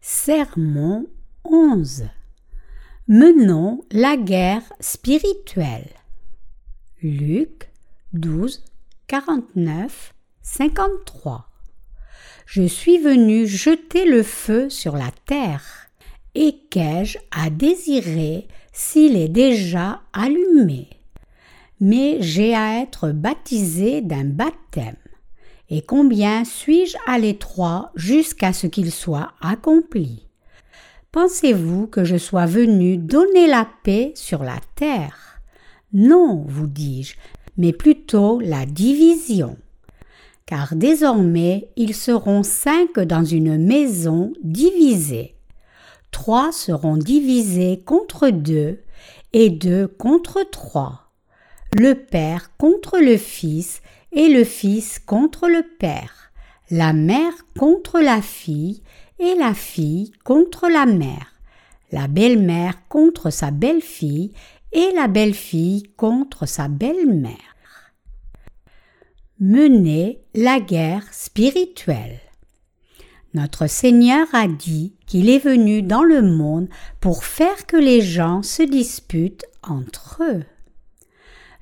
Sermon 11. Menons la guerre spirituelle. Luc 12:49-53. Je suis venu jeter le feu sur la terre, et qu'ai-je à désirer s'il est déjà allumé? Mais j'ai à être baptisé d'un baptême. Et combien suis-je à l'étroit jusqu'à ce qu'il soit accompli? Pensez-vous que je sois venu donner la paix sur la terre? Non, vous dis-je, mais plutôt la division. Car désormais ils seront 5 dans une maison divisée. 3 seront divisés contre 2 et 2 contre 3. Le Père contre le Fils et le Fils contre le Père, la mère contre la fille et la fille contre la mère, la belle-mère contre sa belle-fille et la belle-fille contre sa belle-mère. Menez la guerre spirituelle. Notre Seigneur a dit qu'il est venu dans le monde pour faire que les gens se disputent entre eux.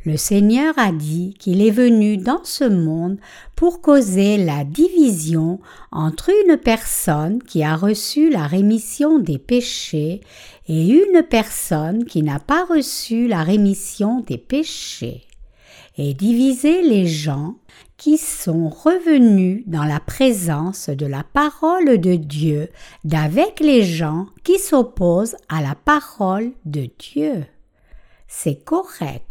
Le Seigneur a dit qu'il est venu dans ce monde pour causer la division entre une personne qui a reçu la rémission des péchés et une personne qui n'a pas reçu la rémission des péchés, et diviser les gens qui sont revenus dans la présence de la parole de Dieu d'avec les gens qui s'opposent à la parole de Dieu. C'est correct.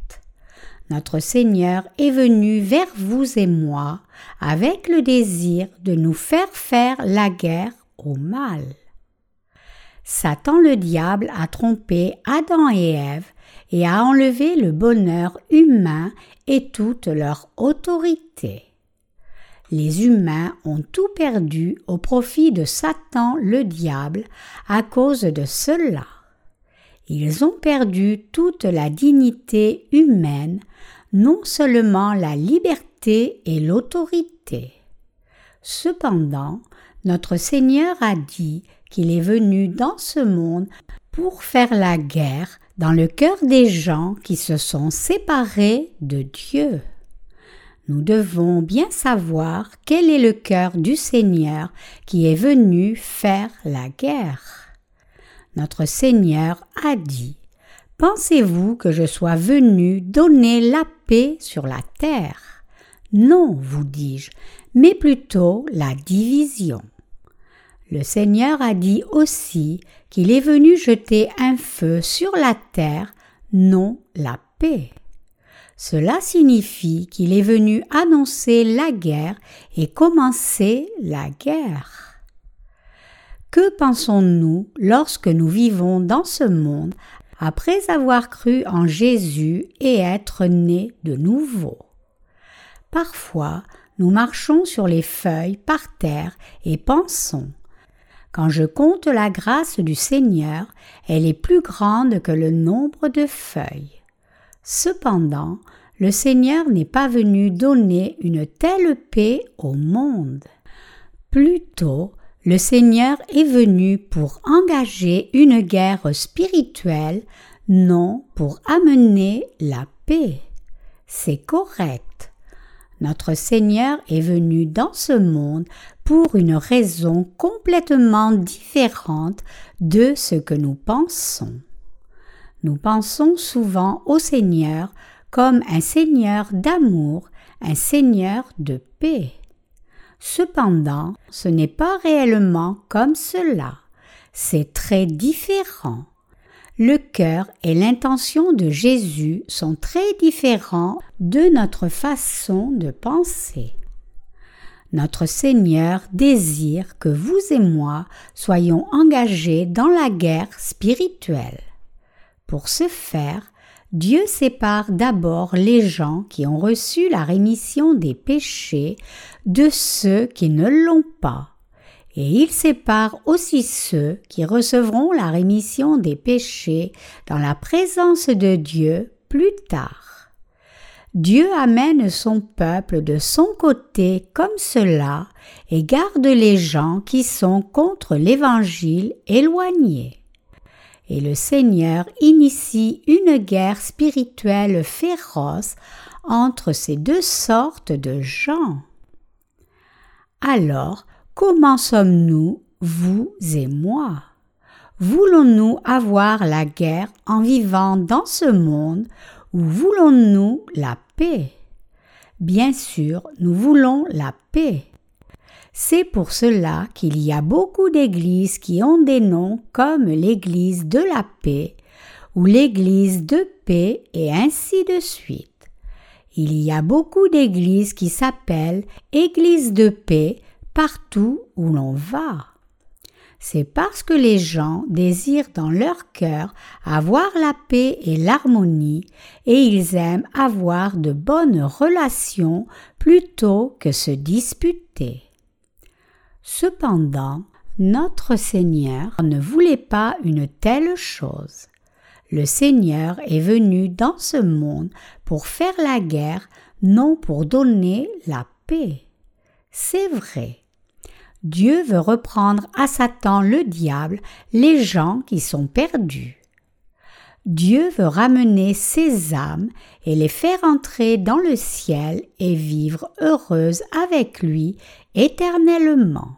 Notre Seigneur est venu vers vous et moi avec le désir de nous faire faire la guerre au mal. Satan le diable a trompé Adam et Ève et a enlevé le bonheur humain et toute leur autorité. Les humains ont tout perdu au profit de Satan le diable à cause de cela. Ils ont perdu toute la dignité humaine, non seulement la liberté et l'autorité. Cependant, notre Seigneur a dit qu'il est venu dans ce monde pour faire la guerre dans le cœur des gens qui se sont séparés de Dieu. Nous devons bien savoir quel est le cœur du Seigneur qui est venu faire la guerre. Notre Seigneur a dit « Pensez-vous que je sois venu donner la paix sur la terre? Non, vous dis-je, mais plutôt la division. » Le Seigneur a dit aussi qu'il est venu jeter un feu sur la terre, non la paix. Cela signifie qu'il est venu annoncer la guerre et commencer la guerre. Que pensons-nous lorsque nous vivons dans ce monde après avoir cru en Jésus et être nés de nouveau? Parfois, nous marchons sur les feuilles par terre et pensons « Quand je compte la grâce du Seigneur, elle est plus grande que le nombre de feuilles. » Cependant, le Seigneur n'est pas venu donner une telle paix au monde. Plutôt, le Seigneur est venu pour engager une guerre spirituelle, non pour amener la paix. C'est correct. Notre Seigneur est venu dans ce monde pour une raison complètement différente de ce que nous pensons. Nous pensons souvent au Seigneur comme un Seigneur d'amour, un Seigneur de paix. Cependant, ce n'est pas réellement comme cela. C'est très différent. Le cœur et l'intention de Jésus sont très différents de notre façon de penser. Notre Seigneur désire que vous et moi soyons engagés dans la guerre spirituelle. Pour ce faire, Dieu sépare d'abord les gens qui ont reçu la rémission des péchés de ceux qui ne l'ont pas, et il sépare aussi ceux qui recevront la rémission des péchés dans la présence de Dieu plus tard. Dieu amène son peuple de son côté comme cela et garde les gens qui sont contre l'Évangile éloignés. Et le Seigneur initie une guerre spirituelle féroce entre ces deux sortes de gens. Alors, comment sommes-nous, vous et moi ? Voulons-nous avoir la guerre en vivant dans ce monde ou voulons-nous la paix ? Bien sûr, nous voulons la paix. C'est pour cela qu'il y a beaucoup d'églises qui ont des noms comme l'église de la paix ou l'église de paix et ainsi de suite. Il y a beaucoup d'églises qui s'appellent églises de paix partout où l'on va. C'est parce que les gens désirent dans leur cœur avoir la paix et l'harmonie et ils aiment avoir de bonnes relations plutôt que se disputer. Cependant, notre Seigneur ne voulait pas une telle chose. Le Seigneur est venu dans ce monde pour faire la guerre, non pour donner la paix. C'est vrai. Dieu veut reprendre à Satan le diable, les gens qui sont perdus. Dieu veut ramener ces âmes et les faire entrer dans le ciel et vivre heureuses avec lui éternellement.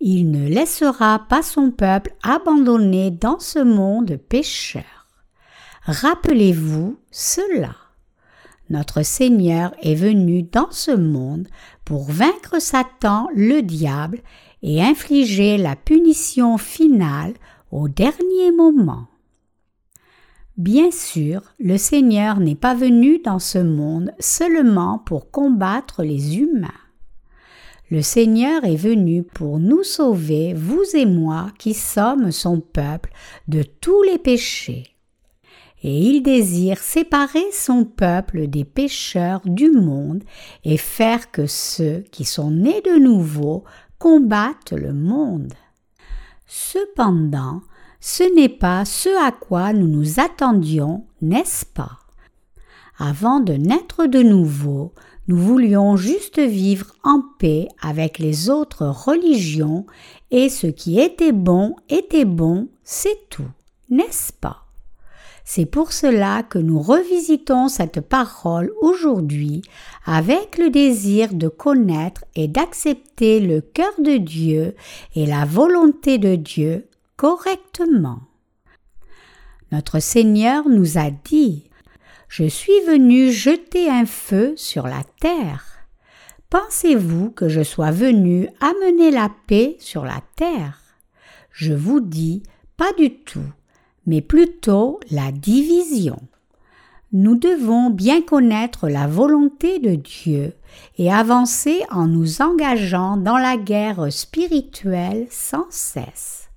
Il ne laissera pas son peuple abandonné dans ce monde pécheur. Rappelez-vous cela. Notre Seigneur est venu dans ce monde pour vaincre Satan, le diable, et infliger la punition finale au dernier moment. Bien sûr, le Seigneur n'est pas venu dans ce monde seulement pour combattre les humains. Le Seigneur est venu pour nous sauver, vous et moi qui sommes son peuple, de tous les péchés. Et il désire séparer son peuple des pécheurs du monde et faire que ceux qui sont nés de nouveau combattent le monde. Cependant, ce n'est pas ce à quoi nous nous attendions, n'est-ce pas ? Avant de naître de nouveau, nous voulions juste vivre en paix avec les autres religions et ce qui était bon, c'est tout, n'est-ce pas ? C'est pour cela que nous revisitons cette parole aujourd'hui avec le désir de connaître et d'accepter le cœur de Dieu et la volonté de Dieu correctement. Notre Seigneur nous a dit « Je suis venu jeter un feu sur la terre. Pensez-vous que je sois venu amener la paix sur la terre ? Je vous dis, pas du tout. » mais plutôt la division. Nous devons bien connaître la volonté de Dieu et avancer en nous engageant dans la guerre spirituelle sans cesse.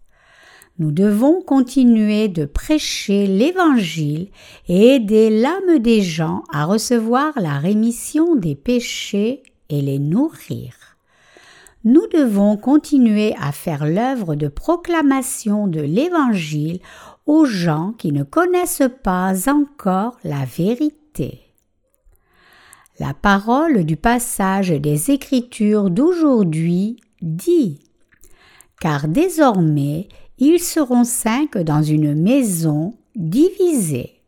Nous devons continuer de prêcher l'Évangile et aider l'âme des gens à recevoir la rémission des péchés et les nourrir. Nous devons continuer à faire l'œuvre de proclamation de l'Évangile aux gens qui ne connaissent pas encore la vérité. La parole du passage des Écritures d'aujourd'hui dit « Car désormais, ils seront 5 dans une maison divisée.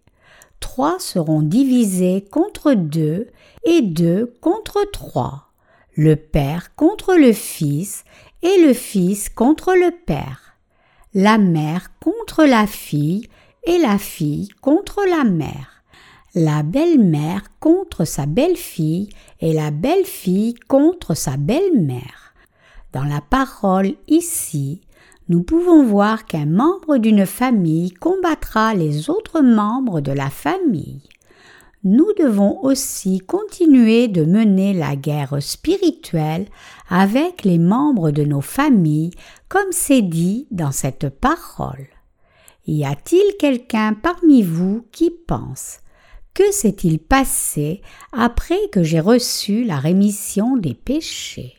3 seront divisés contre 2 et 2 contre 3. Le Père contre le Fils et le Fils contre le Père. La mère contre la fille et la fille contre la mère. La belle-mère contre sa belle-fille et la belle-fille contre sa belle-mère. » Dans la parole ici, nous pouvons voir qu'un membre d'une famille combattra les autres membres de la famille. Nous devons aussi continuer de mener la guerre spirituelle avec les membres de nos familles, comme c'est dit dans cette parole. Y a-t-il quelqu'un parmi vous qui pense « Que s'est-il passé après que j'ai reçu la rémission des péchés ?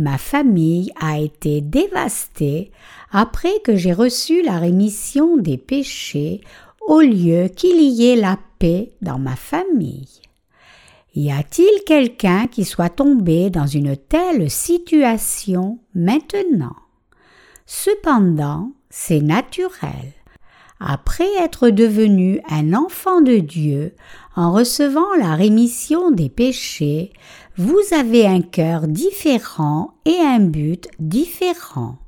Ma famille a été dévastée après que j'ai reçu la rémission des péchés au lieu qu'il y ait la paix dans ma famille. Y a-t-il quelqu'un qui soit tombé dans une telle situation maintenant? Cependant, c'est naturel. Après être devenu un enfant de Dieu, en recevant la rémission des péchés, vous avez un cœur différent et un but différent,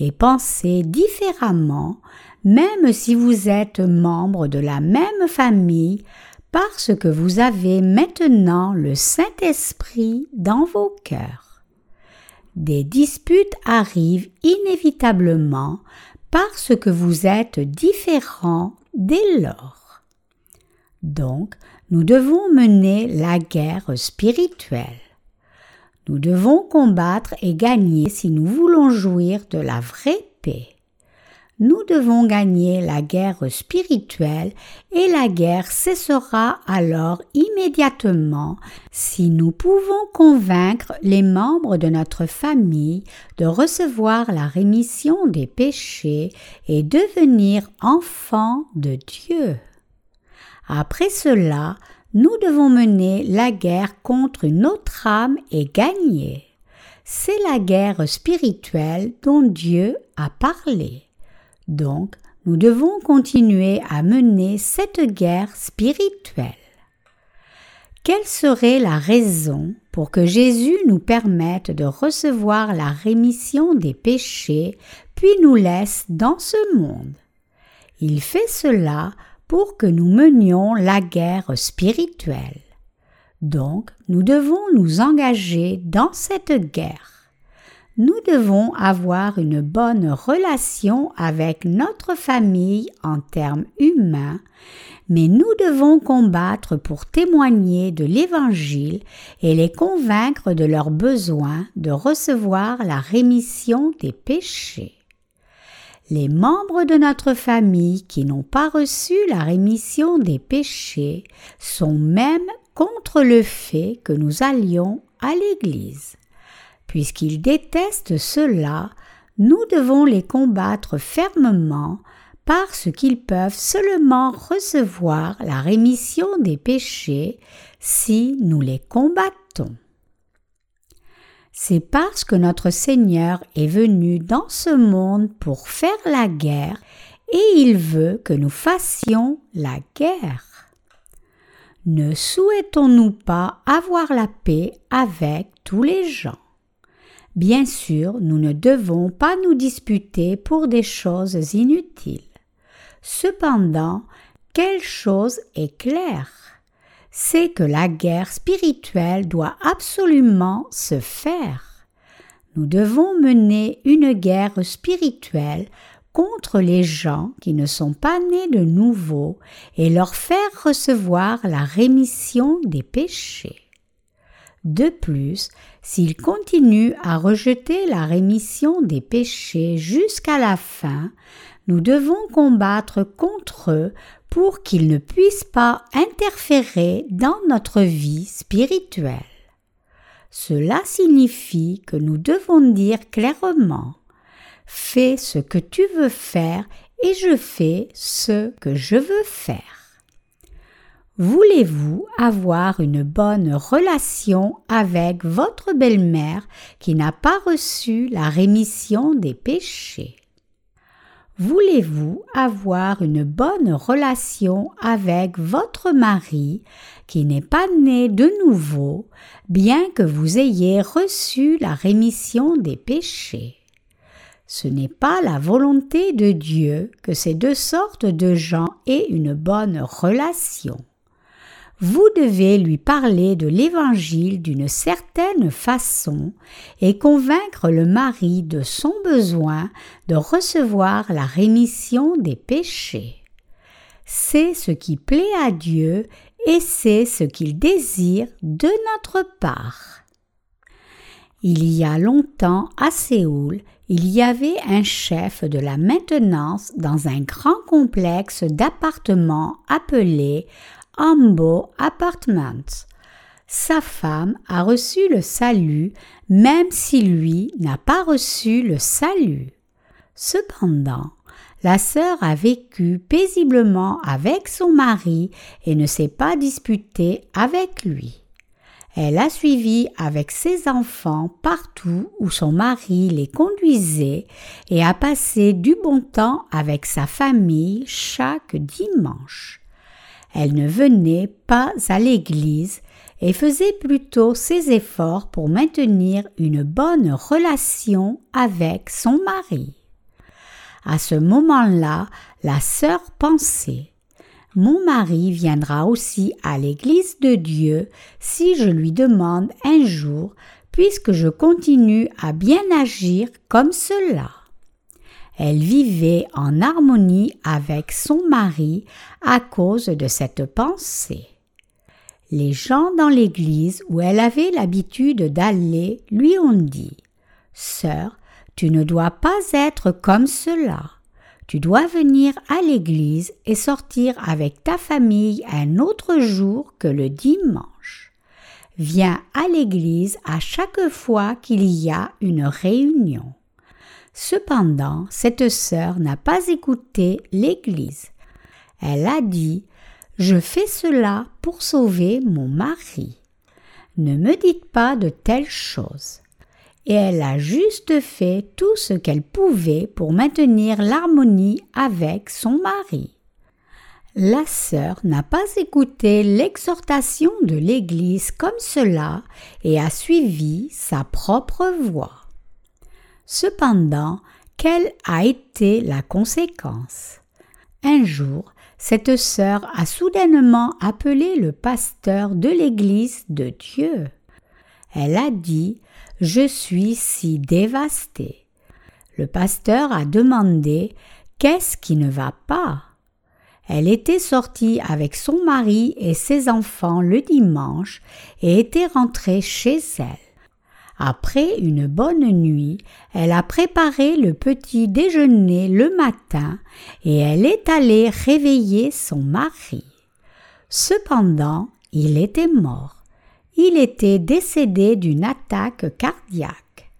et pensez différemment, même si vous êtes membre de la même famille, parce que vous avez maintenant le Saint-Esprit dans vos cœurs. Des disputes arrivent inévitablement parce que vous êtes différents dès lors. Donc, nous devons mener la guerre spirituelle. Nous devons combattre et gagner si nous voulons jouir de la vraie paix. Nous devons gagner la guerre spirituelle et la guerre cessera alors immédiatement si nous pouvons convaincre les membres de notre famille de recevoir la rémission des péchés et devenir enfants de Dieu. Après cela, nous devons mener la guerre contre notre âme et gagner. C'est la guerre spirituelle dont Dieu a parlé. Donc, nous devons continuer à mener cette guerre spirituelle. Quelle serait la raison pour que Jésus nous permette de recevoir la rémission des péchés puis nous laisse dans ce monde? Il fait cela pour que nous menions la guerre spirituelle. Donc, nous devons nous engager dans cette guerre. Nous devons avoir une bonne relation avec notre famille en termes humains, mais nous devons combattre pour témoigner de l'Évangile et les convaincre de leur besoin de recevoir la rémission des péchés. Les membres de notre famille qui n'ont pas reçu la rémission des péchés sont même contre le fait que nous allions à l'Église. Puisqu'ils détestent cela, nous devons les combattre fermement parce qu'ils peuvent seulement recevoir la rémission des péchés si nous les combattons. C'est parce que notre Seigneur est venu dans ce monde pour faire la guerre et il veut que nous fassions la guerre. Ne souhaitons-nous pas avoir la paix avec tous les gens? Bien sûr, nous ne devons pas nous disputer pour des choses inutiles. Cependant, quelle chose est claire? C'est que la guerre spirituelle doit absolument se faire. Nous devons mener une guerre spirituelle contre les gens qui ne sont pas nés de nouveau et leur faire recevoir la rémission des péchés. De plus, s'ils continuent à rejeter la rémission des péchés jusqu'à la fin, nous devons combattre contre eux pour qu'ils ne puissent pas interférer dans notre vie spirituelle. Cela signifie que nous devons dire clairement « Fais ce que tu veux faire et je fais ce que je veux faire ». Voulez-vous avoir une bonne relation avec votre belle-mère qui n'a pas reçu la rémission des péchés? Voulez-vous avoir une bonne relation avec votre mari qui n'est pas né de nouveau, bien que vous ayez reçu la rémission des péchés? Ce n'est pas la volonté de Dieu que ces deux sortes de gens aient une bonne relation. Vous devez lui parler de l'Évangile d'une certaine façon et convaincre le mari de son besoin de recevoir la rémission des péchés. C'est ce qui plaît à Dieu et c'est ce qu'il désire de notre part. Il y a longtemps, à Séoul, il y avait un chef de la maintenance dans un grand complexe d'appartements appelé Ambo Apartments. Sa femme a reçu le salut, même si lui n'a pas reçu le salut. Cependant, la sœur a vécu paisiblement avec son mari et ne s'est pas disputée avec lui. Elle a suivi avec ses enfants partout où son mari les conduisait et a passé du bon temps avec sa famille chaque dimanche. Elle ne venait pas à l'église et faisait plutôt ses efforts pour maintenir une bonne relation avec son mari. À ce moment-là, la sœur pensait « Mon mari viendra aussi à l'église de Dieu si je lui demande un jour, puisque je continue à bien agir comme cela. » Elle vivait en harmonie avec son mari à cause de cette pensée. Les gens dans l'église où elle avait l'habitude d'aller lui ont dit « Sœur, tu ne dois pas être comme cela. Tu dois venir à l'église et sortir avec ta famille un autre jour que le dimanche. Viens à l'église à chaque fois qu'il y a une réunion. » Cependant, cette sœur n'a pas écouté l'église. Elle a dit « Je fais cela pour sauver mon mari. Ne me dites pas de telles choses. » Et elle a juste fait tout ce qu'elle pouvait pour maintenir l'harmonie avec son mari. La sœur n'a pas écouté l'exhortation de l'Église comme cela et a suivi sa propre voie. Cependant, quelle a été la conséquence? Un jour, cette sœur a soudainement appelé le pasteur de l'Église de Dieu. Elle a dit « Je suis si dévastée ». Le pasteur a demandé « Qu'est-ce qui ne va pas ?» Elle était sortie avec son mari et ses enfants le dimanche et était rentrée chez elle. Après une bonne nuit, elle a préparé le petit déjeuner le matin et elle est allée réveiller son mari. Cependant, il était mort. Il était décédé d'une attaque cardiaque.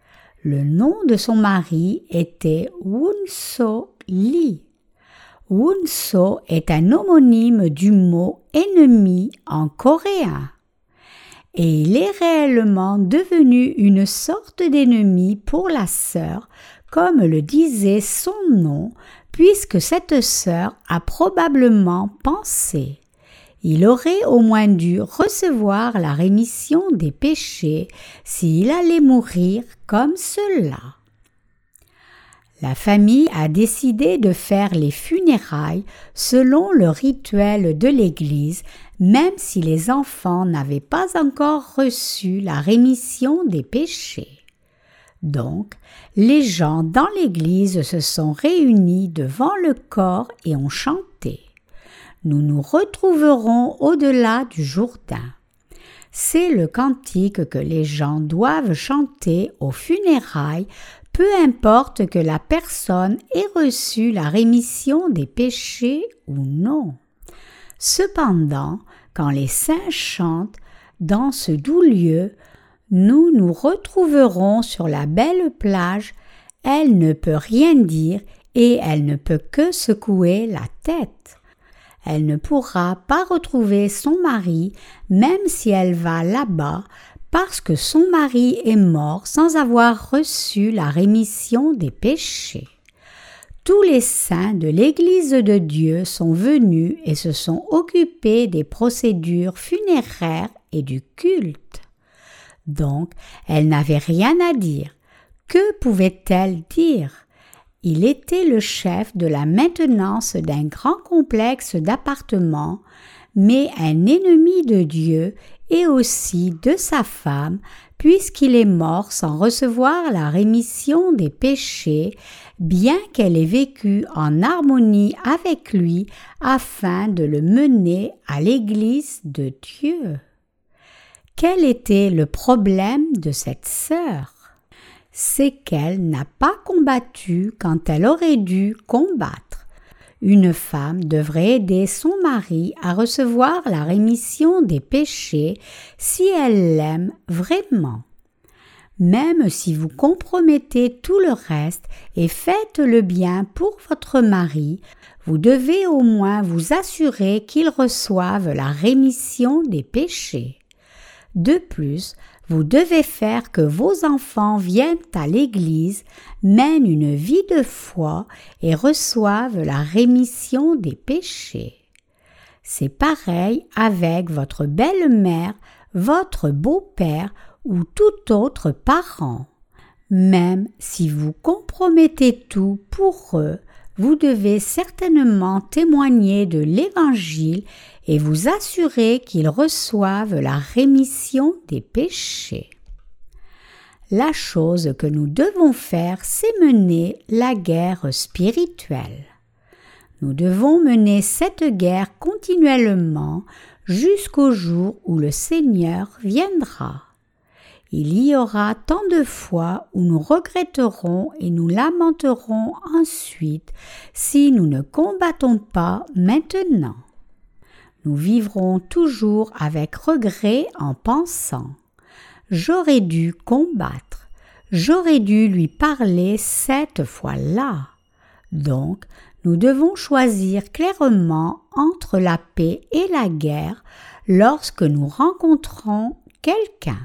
Le nom de son mari était Wunso Li. Wunso est un homonyme du mot « ennemi » en coréen. Et il est réellement devenu une sorte d'ennemi pour la sœur, comme le disait son nom, puisque cette sœur a probablement pensé. Il aurait au moins dû recevoir la rémission des péchés s'il allait mourir comme cela. La famille a décidé de faire les funérailles selon le rituel de l'église, même si les enfants n'avaient pas encore reçu la rémission des péchés. Donc, les gens dans l'église se sont réunis devant le corps et ont chanté. Nous nous retrouverons au-delà du Jourdain. C'est le cantique que les gens doivent chanter aux funérailles, peu importe que la personne ait reçu la rémission des péchés ou non. Cependant, quand les saints chantent dans ce doux lieu, nous nous retrouverons sur la belle plage, elle ne peut rien dire et elle ne peut que secouer la tête. Elle ne pourra pas retrouver son mari même si elle va là-bas parce que son mari est mort sans avoir reçu la rémission des péchés. Tous les saints de l'Église de Dieu sont venus et se sont occupés des procédures funéraires et du culte. Donc, elle n'avait rien à dire. Que pouvait-elle dire ? Il était le chef de la maintenance d'un grand complexe d'appartements, mais un ennemi de Dieu et aussi de sa femme, puisqu'il est mort sans recevoir la rémission des péchés, bien qu'elle ait vécu en harmonie avec lui afin de le mener à l'église de Dieu. Quel était le problème de cette sœur ? C'est qu'elle n'a pas combattu quand elle aurait dû combattre. Une femme devrait aider son mari à recevoir la rémission des péchés si elle l'aime vraiment. Même si vous compromettez tout le reste et faites le bien pour votre mari, vous devez au moins vous assurer qu'il reçoive la rémission des péchés. De plus, vous devez faire que vos enfants viennent à l'Église, mènent une vie de foi et reçoivent la rémission des péchés. C'est pareil avec votre belle-mère, votre beau-père ou tout autre parent. Même si vous compromettez tout pour eux, vous devez certainement témoigner de l'Évangile et vous assurer qu'ils reçoivent la rémission des péchés. La chose que nous devons faire, c'est mener la guerre spirituelle. Nous devons mener cette guerre continuellement jusqu'au jour où le Seigneur viendra. Il y aura tant de fois où nous regretterons et nous lamenterons ensuite si nous ne combattons pas maintenant. Nous vivrons toujours avec regret en pensant « J'aurais dû combattre, j'aurais dû lui parler cette fois-là. » Donc, nous devons choisir clairement entre la paix et la guerre lorsque nous rencontrons quelqu'un.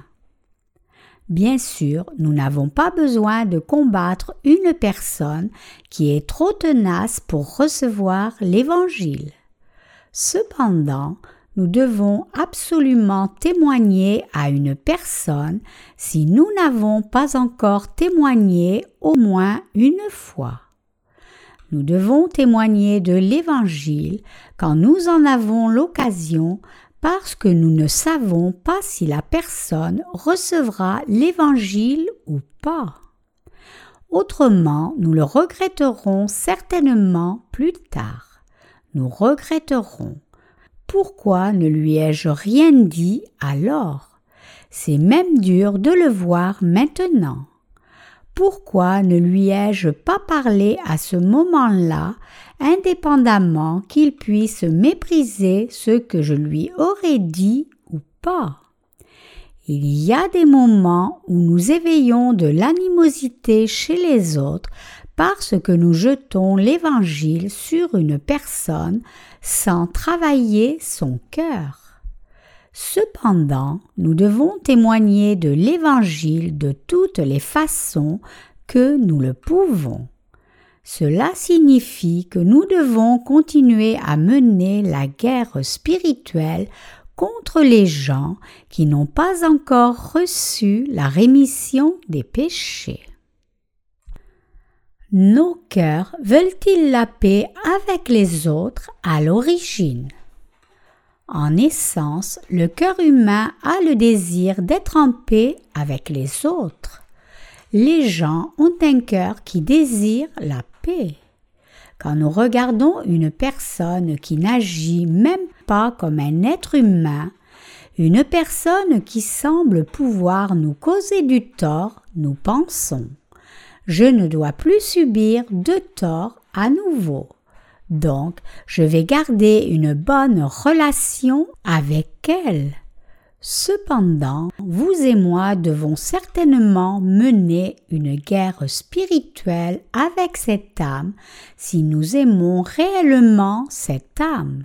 Bien sûr, nous n'avons pas besoin de combattre une personne qui est trop tenace pour recevoir l'Évangile. Cependant, nous devons absolument témoigner à une personne si nous n'avons pas encore témoigné au moins une fois. Nous devons témoigner de l'Évangile quand nous en avons l'occasion, parce que nous ne savons pas si la personne recevra l'Évangile ou pas. Autrement, nous le regretterons certainement plus tard. Nous regretterons. Pourquoi ne lui ai-je rien dit alors? C'est même dur de le voir maintenant. Pourquoi ne lui ai-je pas parlé à ce moment-là, indépendamment qu'il puisse mépriser ce que je lui aurais dit ou pas? Il y a des moments où nous éveillons de l'animosité chez les autres parce que nous jetons l'Évangile sur une personne sans travailler son cœur. Cependant, nous devons témoigner de l'Évangile de toutes les façons que nous le pouvons. Cela signifie que nous devons continuer à mener la guerre spirituelle contre les gens qui n'ont pas encore reçu la rémission des péchés. Nos cœurs veulent-ils la paix avec les autres à l'origine ? En essence, le cœur humain a le désir d'être en paix avec les autres. Les gens ont un cœur qui désire la paix. Quand nous regardons une personne qui n'agit même pas comme un être humain, une personne qui semble pouvoir nous causer du tort, nous pensons « Je ne dois plus subir de tort à nouveau ». Donc, je vais garder une bonne relation avec elle. Cependant, vous et moi devons certainement mener une guerre spirituelle avec cette âme si nous aimons réellement cette âme.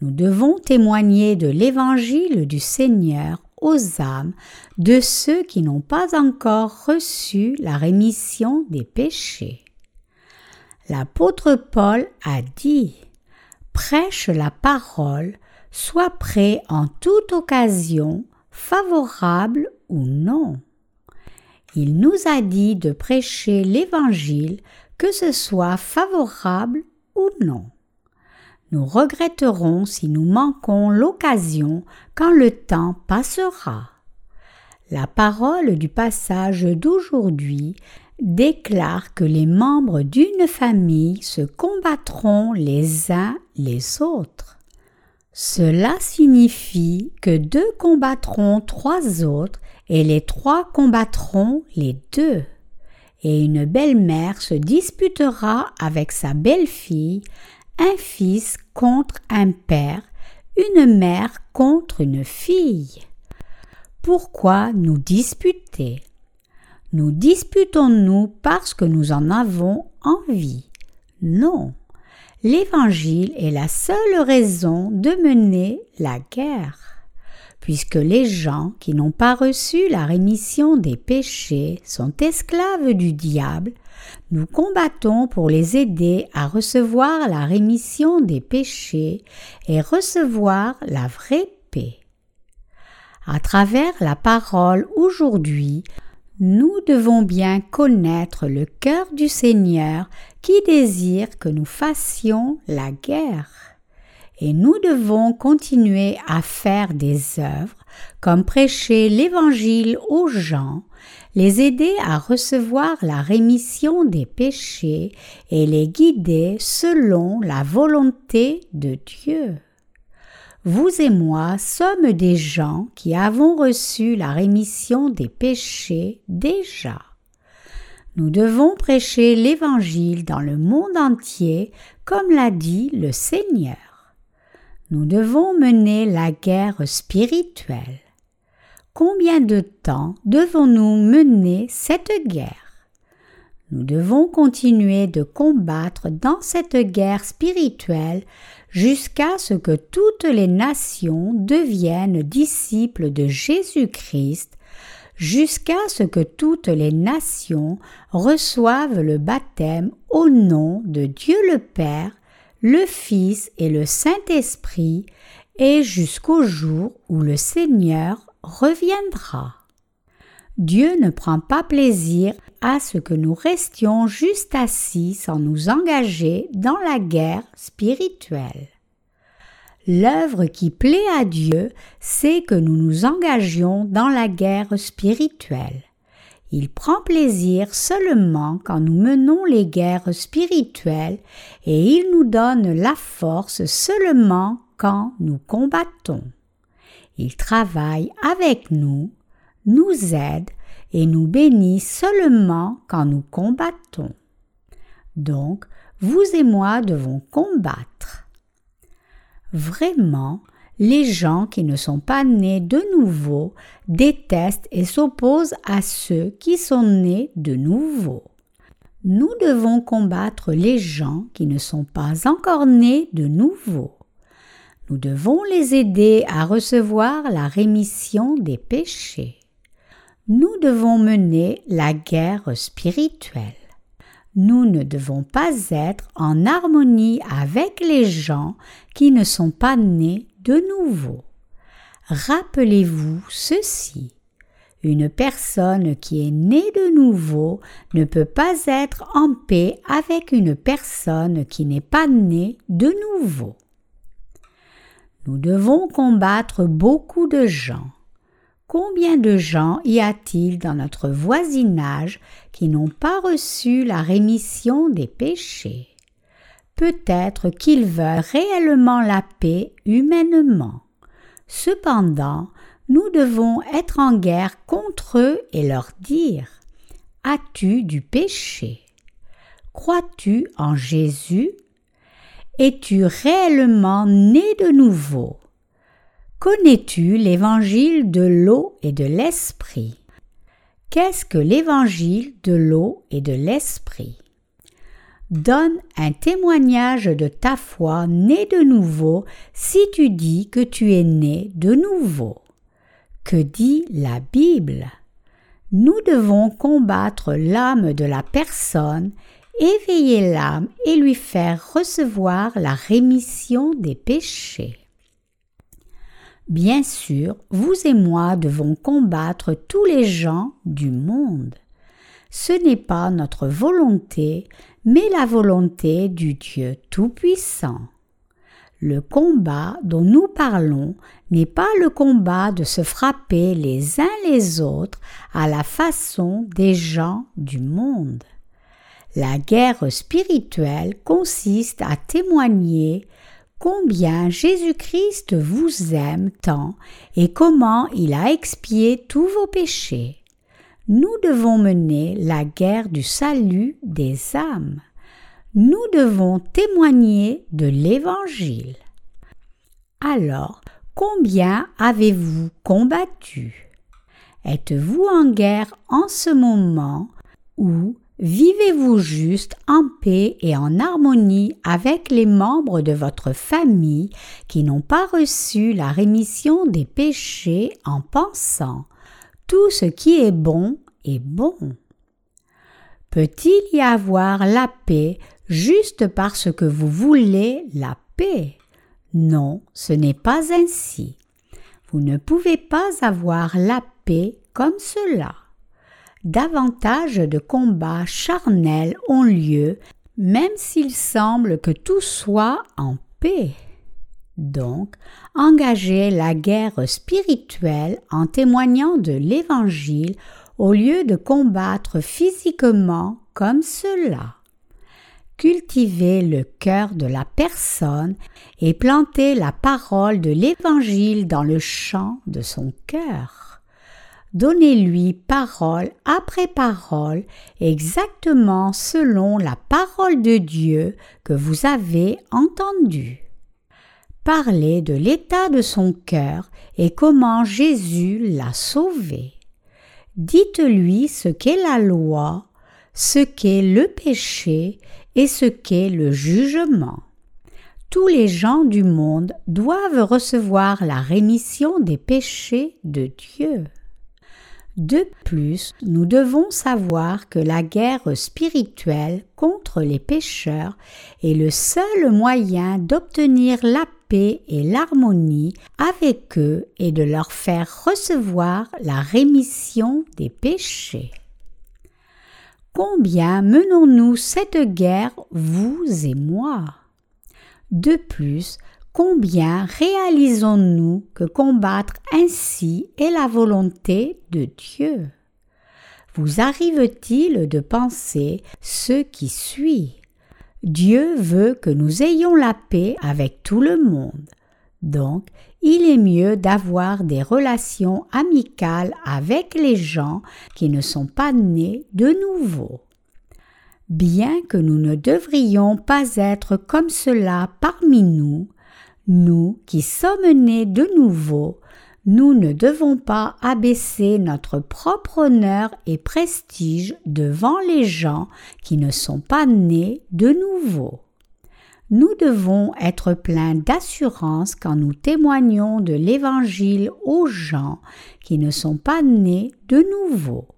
Nous devons témoigner de l'Évangile du Seigneur aux âmes de ceux qui n'ont pas encore reçu la rémission des péchés. L'apôtre Paul a dit « Prêche la parole, sois prêt en toute occasion, favorable ou non. » Il nous a dit de prêcher l'Évangile, que ce soit favorable ou non. Nous regretterons si nous manquons l'occasion quand le temps passera. La parole du passage d'aujourd'hui déclare que les membres d'une famille se combattront les uns les autres. Cela signifie que deux combattront trois autres et les trois combattront les deux. Et une belle-mère se disputera avec sa belle-fille, un fils contre un père, une mère contre une fille. Pourquoi nous disputer ? Nous disputons-nous parce que nous en avons envie? Non. L'Évangile est la seule raison de mener la guerre. puisque les gens qui n'ont pas reçu la rémission des péchés sont esclaves du diable, nous combattons pour les aider à recevoir la rémission des péchés et recevoir la vraie paix. À travers la parole aujourd'hui, nous devons bien connaître le cœur du Seigneur qui désire que nous fassions la guerre. Et nous devons continuer à faire des œuvres, comme prêcher l'Évangile aux gens, les aider à recevoir la rémission des péchés et les guider selon la volonté de Dieu. Vous et moi sommes des gens qui avons reçu la rémission des péchés déjà. Nous devons prêcher l'Évangile dans le monde entier, comme l'a dit le Seigneur. Nous devons mener la guerre spirituelle. Combien de temps devons-nous mener cette guerre? Nous devons continuer de combattre dans cette guerre spirituelle jusqu'à ce que toutes les nations deviennent disciples de Jésus-Christ, jusqu'à ce que toutes les nations reçoivent le baptême au nom de Dieu le Père, le Fils et le Saint-Esprit, et jusqu'au jour où le Seigneur reviendra. Dieu ne prend pas plaisir à ce que nous restions juste assis sans nous engager dans la guerre spirituelle. L'œuvre qui plaît à Dieu, c'est que nous nous engagions dans la guerre spirituelle. Il prend plaisir seulement quand nous menons les guerres spirituelles et il nous donne la force seulement quand nous combattons. Il travaille avec nous, nous aide et nous bénit seulement quand nous combattons. Donc, vous et moi devons combattre. Vraiment, les gens qui ne sont pas nés de nouveau détestent et s'opposent à ceux qui sont nés de nouveau. Nous devons combattre les gens qui ne sont pas encore nés de nouveau. Nous devons les aider à recevoir la rémission des péchés. Nous devons mener la guerre spirituelle. Nous ne devons pas être en harmonie avec les gens qui ne sont pas nés de nouveau. Rappelez-vous ceci. Une personne qui est née de nouveau ne peut pas être en paix avec une personne qui n'est pas née de nouveau. Nous devons combattre beaucoup de gens. Combien de gens y a-t-il dans notre voisinage qui n'ont pas reçu la rémission des péchés? Peut-être qu'ils veulent réellement la paix humainement. Cependant, nous devons être en guerre contre eux et leur dire « As-tu du péché? Crois-tu en Jésus? Es-tu réellement né de nouveau? Connais-tu l'évangile de l'eau et de l'esprit? Qu'est-ce que l'évangile de l'eau et de l'esprit? Donne un témoignage de ta foi née de nouveau si tu dis que tu es né de nouveau. Que dit la Bible? Nous devons combattre l'âme de la personne, éveiller l'âme et lui faire recevoir la rémission des péchés. Bien sûr, vous et moi devons combattre tous les gens du monde. Ce n'est pas notre volonté, mais la volonté du Dieu Tout-Puissant. Le combat dont nous parlons n'est pas le combat de se frapper les uns les autres à la façon des gens du monde. La guerre spirituelle consiste à témoigner combien Jésus-Christ vous aime tant et comment il a expié tous vos péchés. Nous devons mener la guerre du salut des âmes. Nous devons témoigner de l'Évangile. Alors, combien avez-vous combattu? Êtes-vous en guerre en ce moment ou vivez-vous juste en paix et en harmonie avec les membres de votre famille qui n'ont pas reçu la rémission des péchés en pensant « Tout ce qui est bon est bon ». Peut-il y avoir la paix juste parce que vous voulez la paix? Non, ce n'est pas ainsi. Vous ne pouvez pas avoir la paix comme cela. Davantage de combats charnels ont lieu, même s'il semble que tout soit en paix. Donc, engagez la guerre spirituelle en témoignant de l'Évangile au lieu de combattre physiquement comme cela. Cultivez le cœur de la personne et plantez la parole de l'Évangile dans le champ de son cœur. Donnez-lui parole après parole, exactement selon la parole de Dieu que vous avez entendue. Parlez de l'état de son cœur et comment Jésus l'a sauvé. Dites-lui ce qu'est la loi, ce qu'est le péché et ce qu'est le jugement. Tous les gens du monde doivent recevoir la rémission des péchés de Dieu. De plus, nous devons savoir que la guerre spirituelle contre les pécheurs est le seul moyen d'obtenir la paix et l'harmonie avec eux et de leur faire recevoir la rémission des péchés. Combien menons-nous cette guerre, vous et moi? De plus, combien réalisons-nous que combattre ainsi est la volonté de Dieu? Vous arrive-t-il de penser ce qui suit? Dieu veut que nous ayons la paix avec tout le monde. Donc, il est mieux d'avoir des relations amicales avec les gens qui ne sont pas nés de nouveau. Bien que nous ne devrions pas être comme cela parmi nous, nous qui sommes nés de nouveau, nous ne devons pas abaisser notre propre honneur et prestige devant les gens qui ne sont pas nés de nouveau. Nous devons être pleins d'assurance quand nous témoignons de l'Évangile aux gens qui ne sont pas nés de nouveau.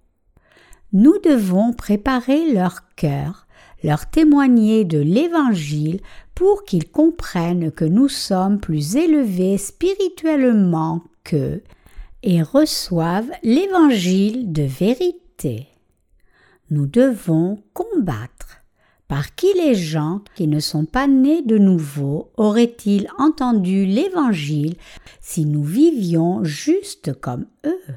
Nous devons préparer leur cœur, leur témoigner de l'Évangile pour qu'ils comprennent que nous sommes plus élevés spirituellement qu'eux et reçoivent l'Évangile de vérité. Nous devons combattre. Par qui les gens qui ne sont pas nés de nouveau auraient-ils entendu l'Évangile si nous vivions juste comme eux?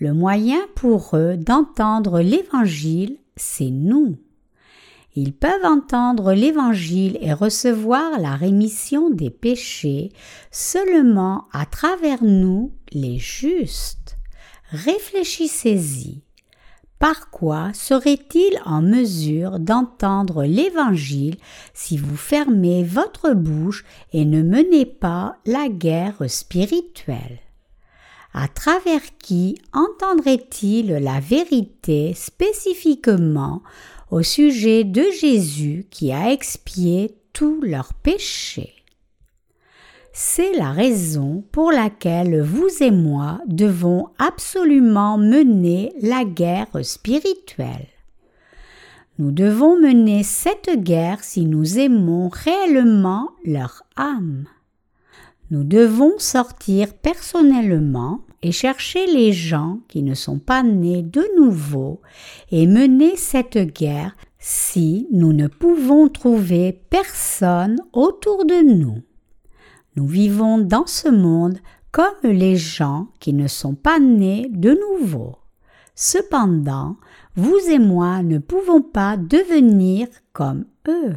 Le moyen pour eux d'entendre l'Évangile, c'est nous. Ils peuvent entendre l'Évangile et recevoir la rémission des péchés seulement à travers nous, les justes. Réfléchissez-y. Par quoi serait-il en mesure d'entendre l'Évangile si vous fermez votre bouche et ne menez pas la guerre spirituelle? À travers qui entendrait-il la vérité spécifiquement au sujet de Jésus qui a expié tous leurs péchés? C'est la raison pour laquelle vous et moi devons absolument mener la guerre spirituelle. Nous devons mener cette guerre si nous aimons réellement leur âme. Nous devons sortir personnellement et chercher les gens qui ne sont pas nés de nouveau et mener cette guerre si nous ne pouvons trouver personne autour de nous. Nous vivons dans ce monde comme les gens qui ne sont pas nés de nouveau. Cependant, vous et moi ne pouvons pas devenir comme eux.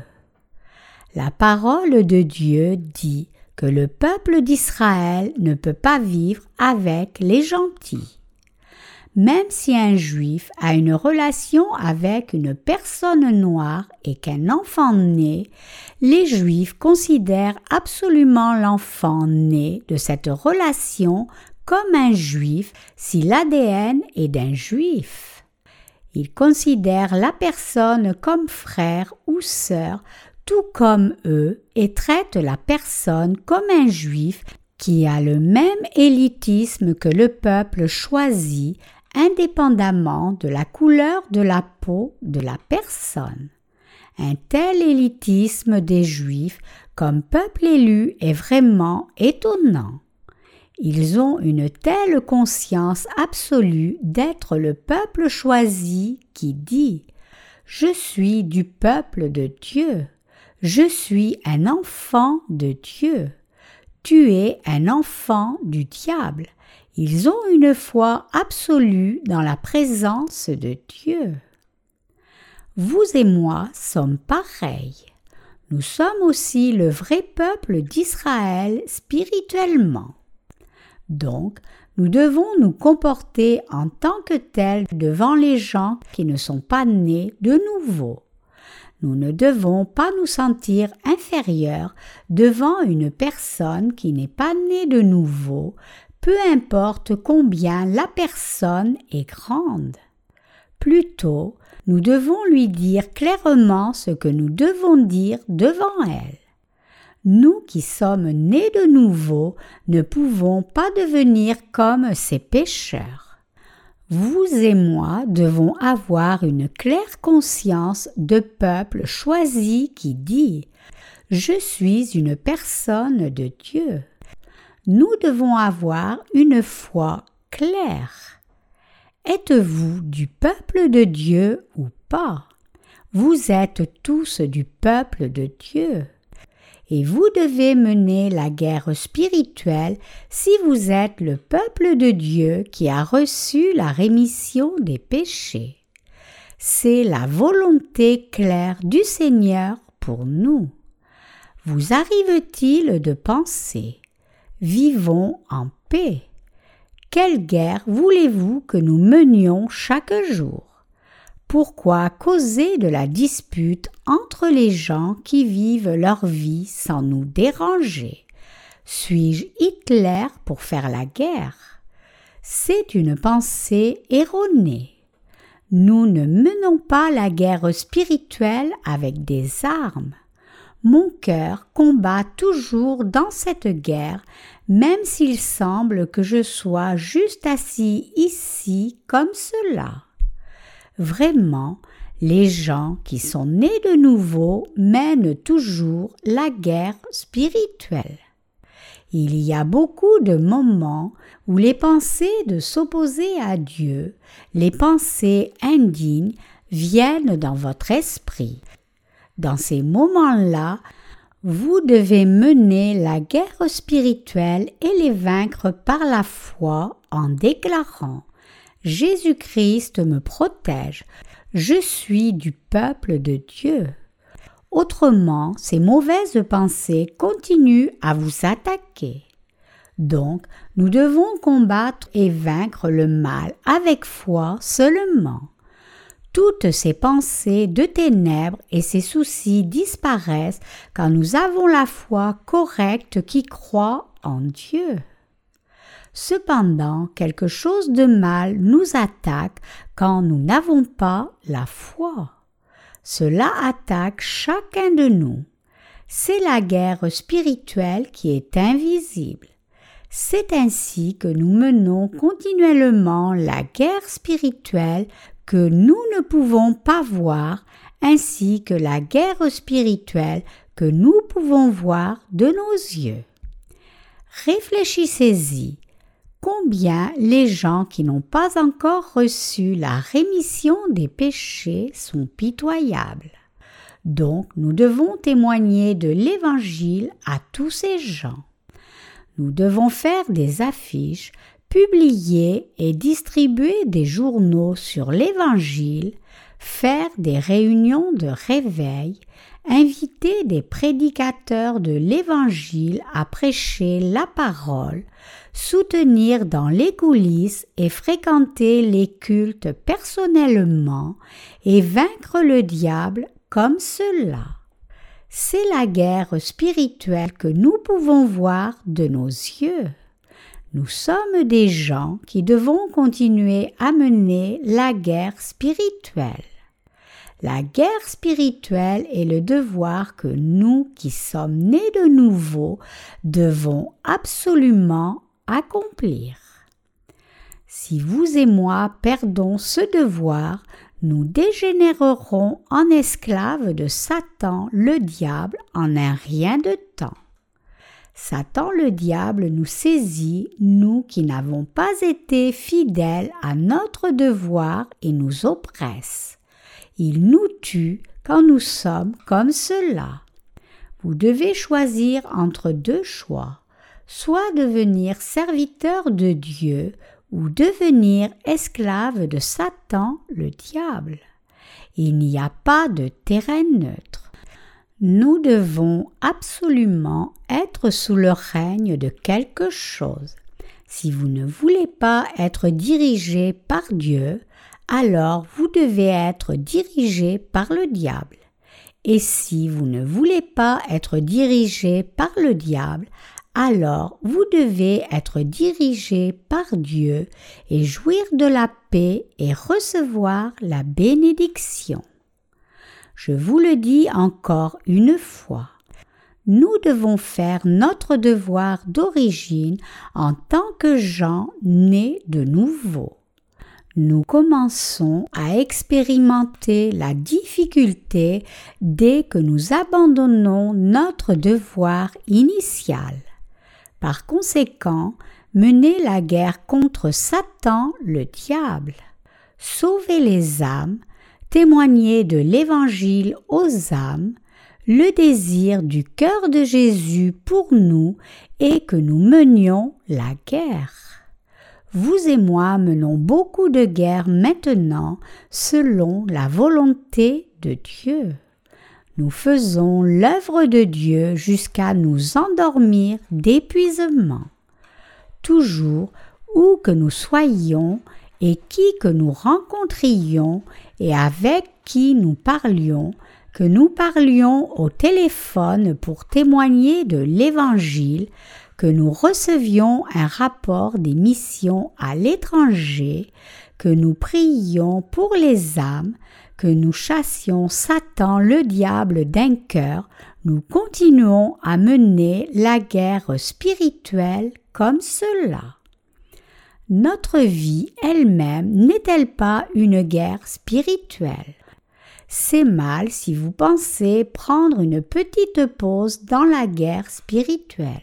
La parole de Dieu dit que le peuple d'Israël ne peut pas vivre avec les gentils. Même si un juif a une relation avec une personne noire et qu'un enfant naît, les juifs considèrent absolument l'enfant né de cette relation comme un juif si l'ADN est d'un juif. Ils considèrent la personne comme frère ou sœur, tout comme eux, et traitent la personne comme un juif qui a le même élitisme que le peuple choisi, indépendamment de la couleur de la peau de la personne. Un tel élitisme des Juifs comme peuple élu est vraiment étonnant. Ils ont une telle conscience absolue d'être le peuple choisi qui dit « Je suis du peuple de Dieu. Je suis un enfant de Dieu. Tu es un enfant du diable. » Ils ont une foi absolue dans la présence de Dieu. Vous et moi sommes pareils. Nous sommes aussi le vrai peuple d'Israël spirituellement. Donc, nous devons nous comporter en tant que tels devant les gens qui ne sont pas nés de nouveau. Nous ne devons pas nous sentir inférieurs devant une personne qui n'est pas née de nouveau, peu importe combien la personne est grande. Plutôt, nous devons lui dire clairement ce que nous devons dire devant elle. Nous qui sommes nés de nouveau ne pouvons pas devenir comme ces pécheurs. Vous et moi devons avoir une claire conscience de peuple choisi qui dit « Je suis une personne de Dieu ». Nous devons avoir une foi claire. Êtes-vous du peuple de Dieu ou pas? Vous êtes tous du peuple de Dieu. Et vous devez mener la guerre spirituelle si vous êtes le peuple de Dieu qui a reçu la rémission des péchés. C'est la volonté claire du Seigneur pour nous. Vous arrive-t-il de penser? Vivons en paix. Quelle guerre voulez-vous que nous menions chaque jour? Pourquoi causer de la dispute entre les gens qui vivent leur vie sans nous déranger? Suis-je Hitler pour faire la guerre? C'est une pensée erronée. Nous ne menons pas la guerre spirituelle avec des armes. Mon cœur combat toujours dans cette guerre, même s'il semble que je sois juste assis ici comme cela. Vraiment, les gens qui sont nés de nouveau mènent toujours la guerre spirituelle. Il y a beaucoup de moments où les pensées de s'opposer à Dieu, les pensées indignes, viennent dans votre esprit. Dans ces moments-là, vous devez mener la guerre spirituelle et les vaincre par la foi en déclarant « Jésus-Christ me protège, je suis du peuple de Dieu ». Autrement, ces mauvaises pensées continuent à vous attaquer. Donc, nous devons combattre et vaincre le mal avec foi seulement. Toutes ces pensées de ténèbres et ces soucis disparaissent quand nous avons la foi correcte qui croit en Dieu. Cependant, quelque chose de mal nous attaque quand nous n'avons pas la foi. Cela attaque chacun de nous. C'est la guerre spirituelle qui est invisible. C'est ainsi que nous menons continuellement la guerre spirituelle que nous ne pouvons pas voir, ainsi que la guerre spirituelle que nous pouvons voir de nos yeux. Réfléchissez-y, combien les gens qui n'ont pas encore reçu la rémission des péchés sont pitoyables. Donc nous devons témoigner de l'Évangile à tous ces gens. Nous devons faire des affiches, publier et distribuer des journaux sur l'Évangile, faire des réunions de réveil, inviter des prédicateurs de l'Évangile à prêcher la parole, soutenir dans les coulisses et fréquenter les cultes personnellement et vaincre le diable comme cela. C'est la guerre spirituelle que nous pouvons voir de nos yeux. Nous sommes des gens qui devons continuer à mener la guerre spirituelle. La guerre spirituelle est le devoir que nous, qui sommes nés de nouveau, devons absolument accomplir. Si vous et moi perdons ce devoir, nous dégénérerons en esclaves de Satan, le diable, en un rien de temps. Satan, le diable, nous saisit, nous qui n'avons pas été fidèles à notre devoir, et nous oppresse. Il nous tue quand nous sommes comme cela. Vous devez choisir entre deux choix, soit devenir serviteur de Dieu ou devenir esclave de Satan, le diable. Il n'y a pas de terrain neutre. Nous devons absolument être sous le règne de quelque chose. Si vous ne voulez pas être dirigé par Dieu, alors vous devez être dirigé par le diable. Et si vous ne voulez pas être dirigé par le diable, alors vous devez être dirigé par Dieu et jouir de la paix et recevoir la bénédiction. Je vous le dis encore une fois, nous devons faire notre devoir d'origine en tant que gens nés de nouveau. Nous commençons à expérimenter la difficulté dès que nous abandonnons notre devoir initial. Par conséquent, menez la guerre contre Satan, le diable. Sauvez les âmes, témoignez de l'Évangile aux âmes, le désir du cœur de Jésus pour nous est que nous menions la guerre. Vous et moi menons beaucoup de guerres maintenant selon la volonté de Dieu. Nous faisons l'œuvre de Dieu jusqu'à nous endormir d'épuisement. Toujours où que nous soyons et qui que nous rencontrions et avec qui nous parlions, que nous parlions au téléphone pour témoigner de l'Évangile, que nous recevions un rapport des missions à l'étranger, que nous prions pour les âmes, que nous chassions Satan, le diable, d'un cœur, nous continuons à mener la guerre spirituelle comme cela. Notre vie elle-même n'est-elle pas une guerre spirituelle ? C'est mal si vous pensez prendre une petite pause dans la guerre spirituelle.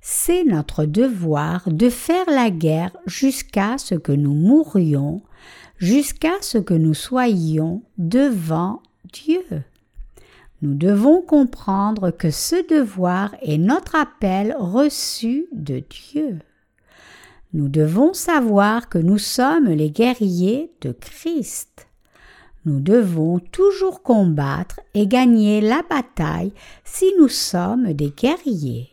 C'est notre devoir de faire la guerre jusqu'à ce que nous mourions, jusqu'à ce que nous soyons devant Dieu. Nous devons comprendre que ce devoir est notre appel reçu de Dieu. Nous devons savoir que nous sommes les guerriers de Christ. Nous devons toujours combattre et gagner la bataille si nous sommes des guerriers.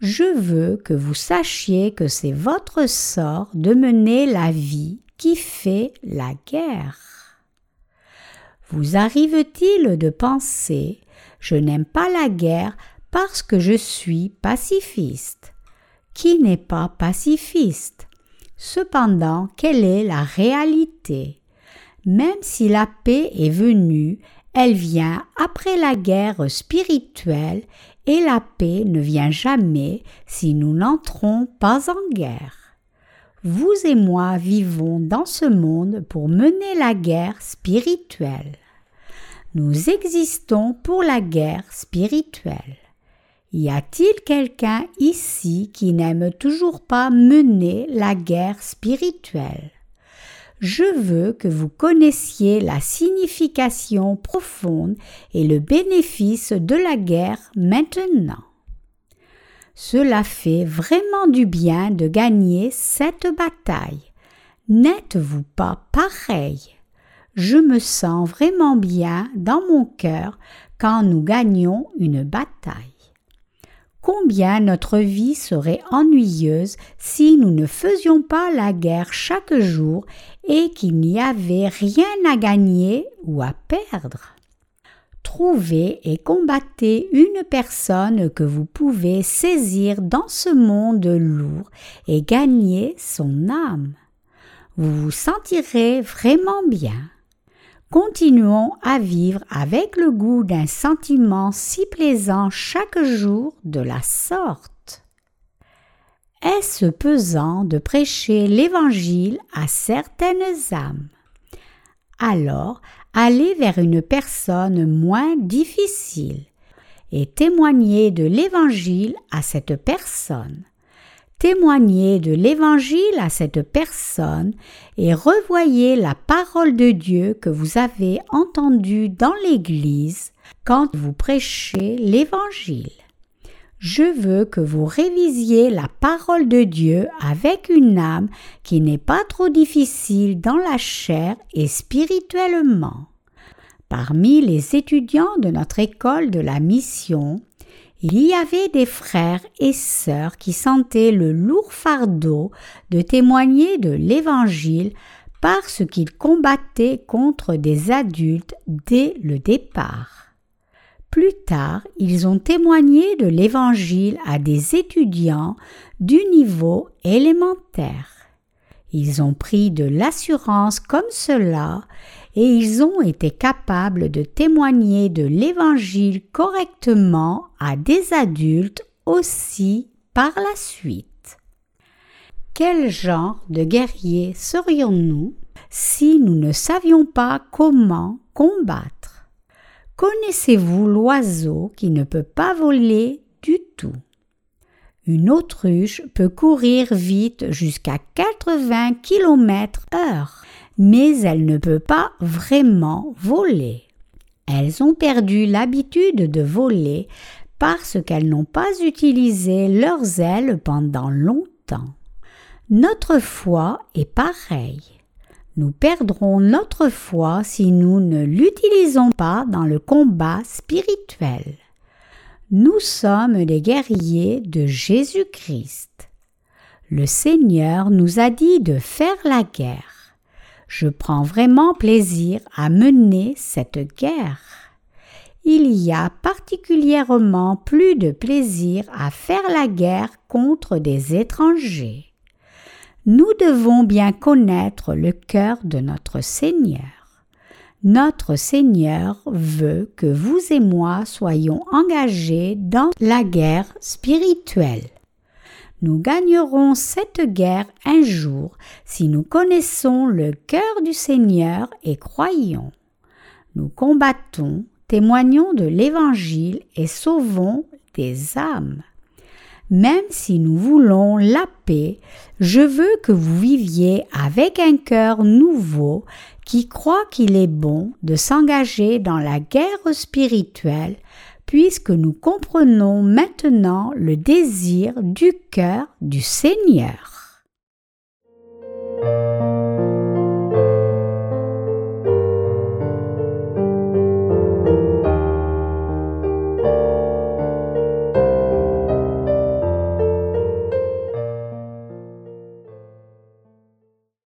Je veux que vous sachiez que c'est votre sort de mener la vie qui fait la guerre. Vous arrive-t-il de penser « Je n'aime pas la guerre parce que je suis pacifiste ». Qui n'est pas pacifiste? Cependant, quelle est la réalité? Même si la paix est venue, elle vient après la guerre spirituelle et la paix ne vient jamais si nous n'entrons pas en guerre. Vous et moi vivons dans ce monde pour mener la guerre spirituelle. Nous existons pour la guerre spirituelle. Y a-t-il quelqu'un ici qui n'aime toujours pas mener la guerre spirituelle ? Je veux que vous connaissiez la signification profonde et le bénéfice de la guerre maintenant. Cela fait vraiment du bien de gagner cette bataille. N'êtes-vous pas pareil? Je me sens vraiment bien dans mon cœur quand nous gagnons une bataille. Combien notre vie serait ennuyeuse si nous ne faisions pas la guerre chaque jour et qu'il n'y avait rien à gagner ou à perdre. trouvez et combattez une personne que vous pouvez saisir dans ce monde lourd et gagner son âme. Vous vous sentirez vraiment bien. Continuons à vivre avec le goût d'un sentiment si plaisant chaque jour de la sorte. Est-ce pesant de prêcher l'Évangile à certaines âmes? Alors, allez vers une personne moins difficile et témoignez de l'Évangile à cette personne. Témoignez de l'Évangile à cette personne et revoyez la parole de Dieu que vous avez entendue dans l'Église quand vous prêchez l'Évangile. Je veux que vous révisiez la parole de Dieu avec une âme qui n'est pas trop difficile dans la chair et spirituellement. Parmi les étudiants de notre école de la mission, il y avait des frères et sœurs qui sentaient le lourd fardeau de témoigner de l'Évangile parce qu'ils combattaient contre des adultes dès le départ. Plus tard, ils ont témoigné de l'Évangile à des étudiants du niveau élémentaire. Ils ont pris de l'assurance comme cela et ils ont été capables de témoigner de l'Évangile correctement à des adultes aussi par la suite. Quel genre de guerriers serions-nous si nous ne savions pas comment combattre? Connaissez-vous l'oiseau qui ne peut pas voler du tout? Une autruche peut courir vite jusqu'à 80 km/h, mais elle ne peut pas vraiment voler. Elles ont perdu l'habitude de voler parce qu'elles n'ont pas utilisé leurs ailes pendant longtemps. Notre foi est pareille. Nous perdrons notre foi si nous ne l'utilisons pas dans le combat spirituel. Nous sommes des guerriers de Jésus-Christ. Le Seigneur nous a dit de faire la guerre. Je prends vraiment plaisir à mener cette guerre. Il y a particulièrement plus de plaisir à faire la guerre contre des étrangers. Nous devons bien connaître le cœur de notre Seigneur. Notre Seigneur veut que vous et moi soyons engagés dans la guerre spirituelle. Nous gagnerons cette guerre un jour si nous connaissons le cœur du Seigneur et croyons. Nous combattons, témoignons de l'Évangile et sauvons des âmes. Même si nous voulons la paix, je veux que vous viviez avec un cœur nouveau qui croit qu'il est bon de s'engager dans la guerre spirituelle puisque nous comprenons maintenant le désir du cœur du Seigneur.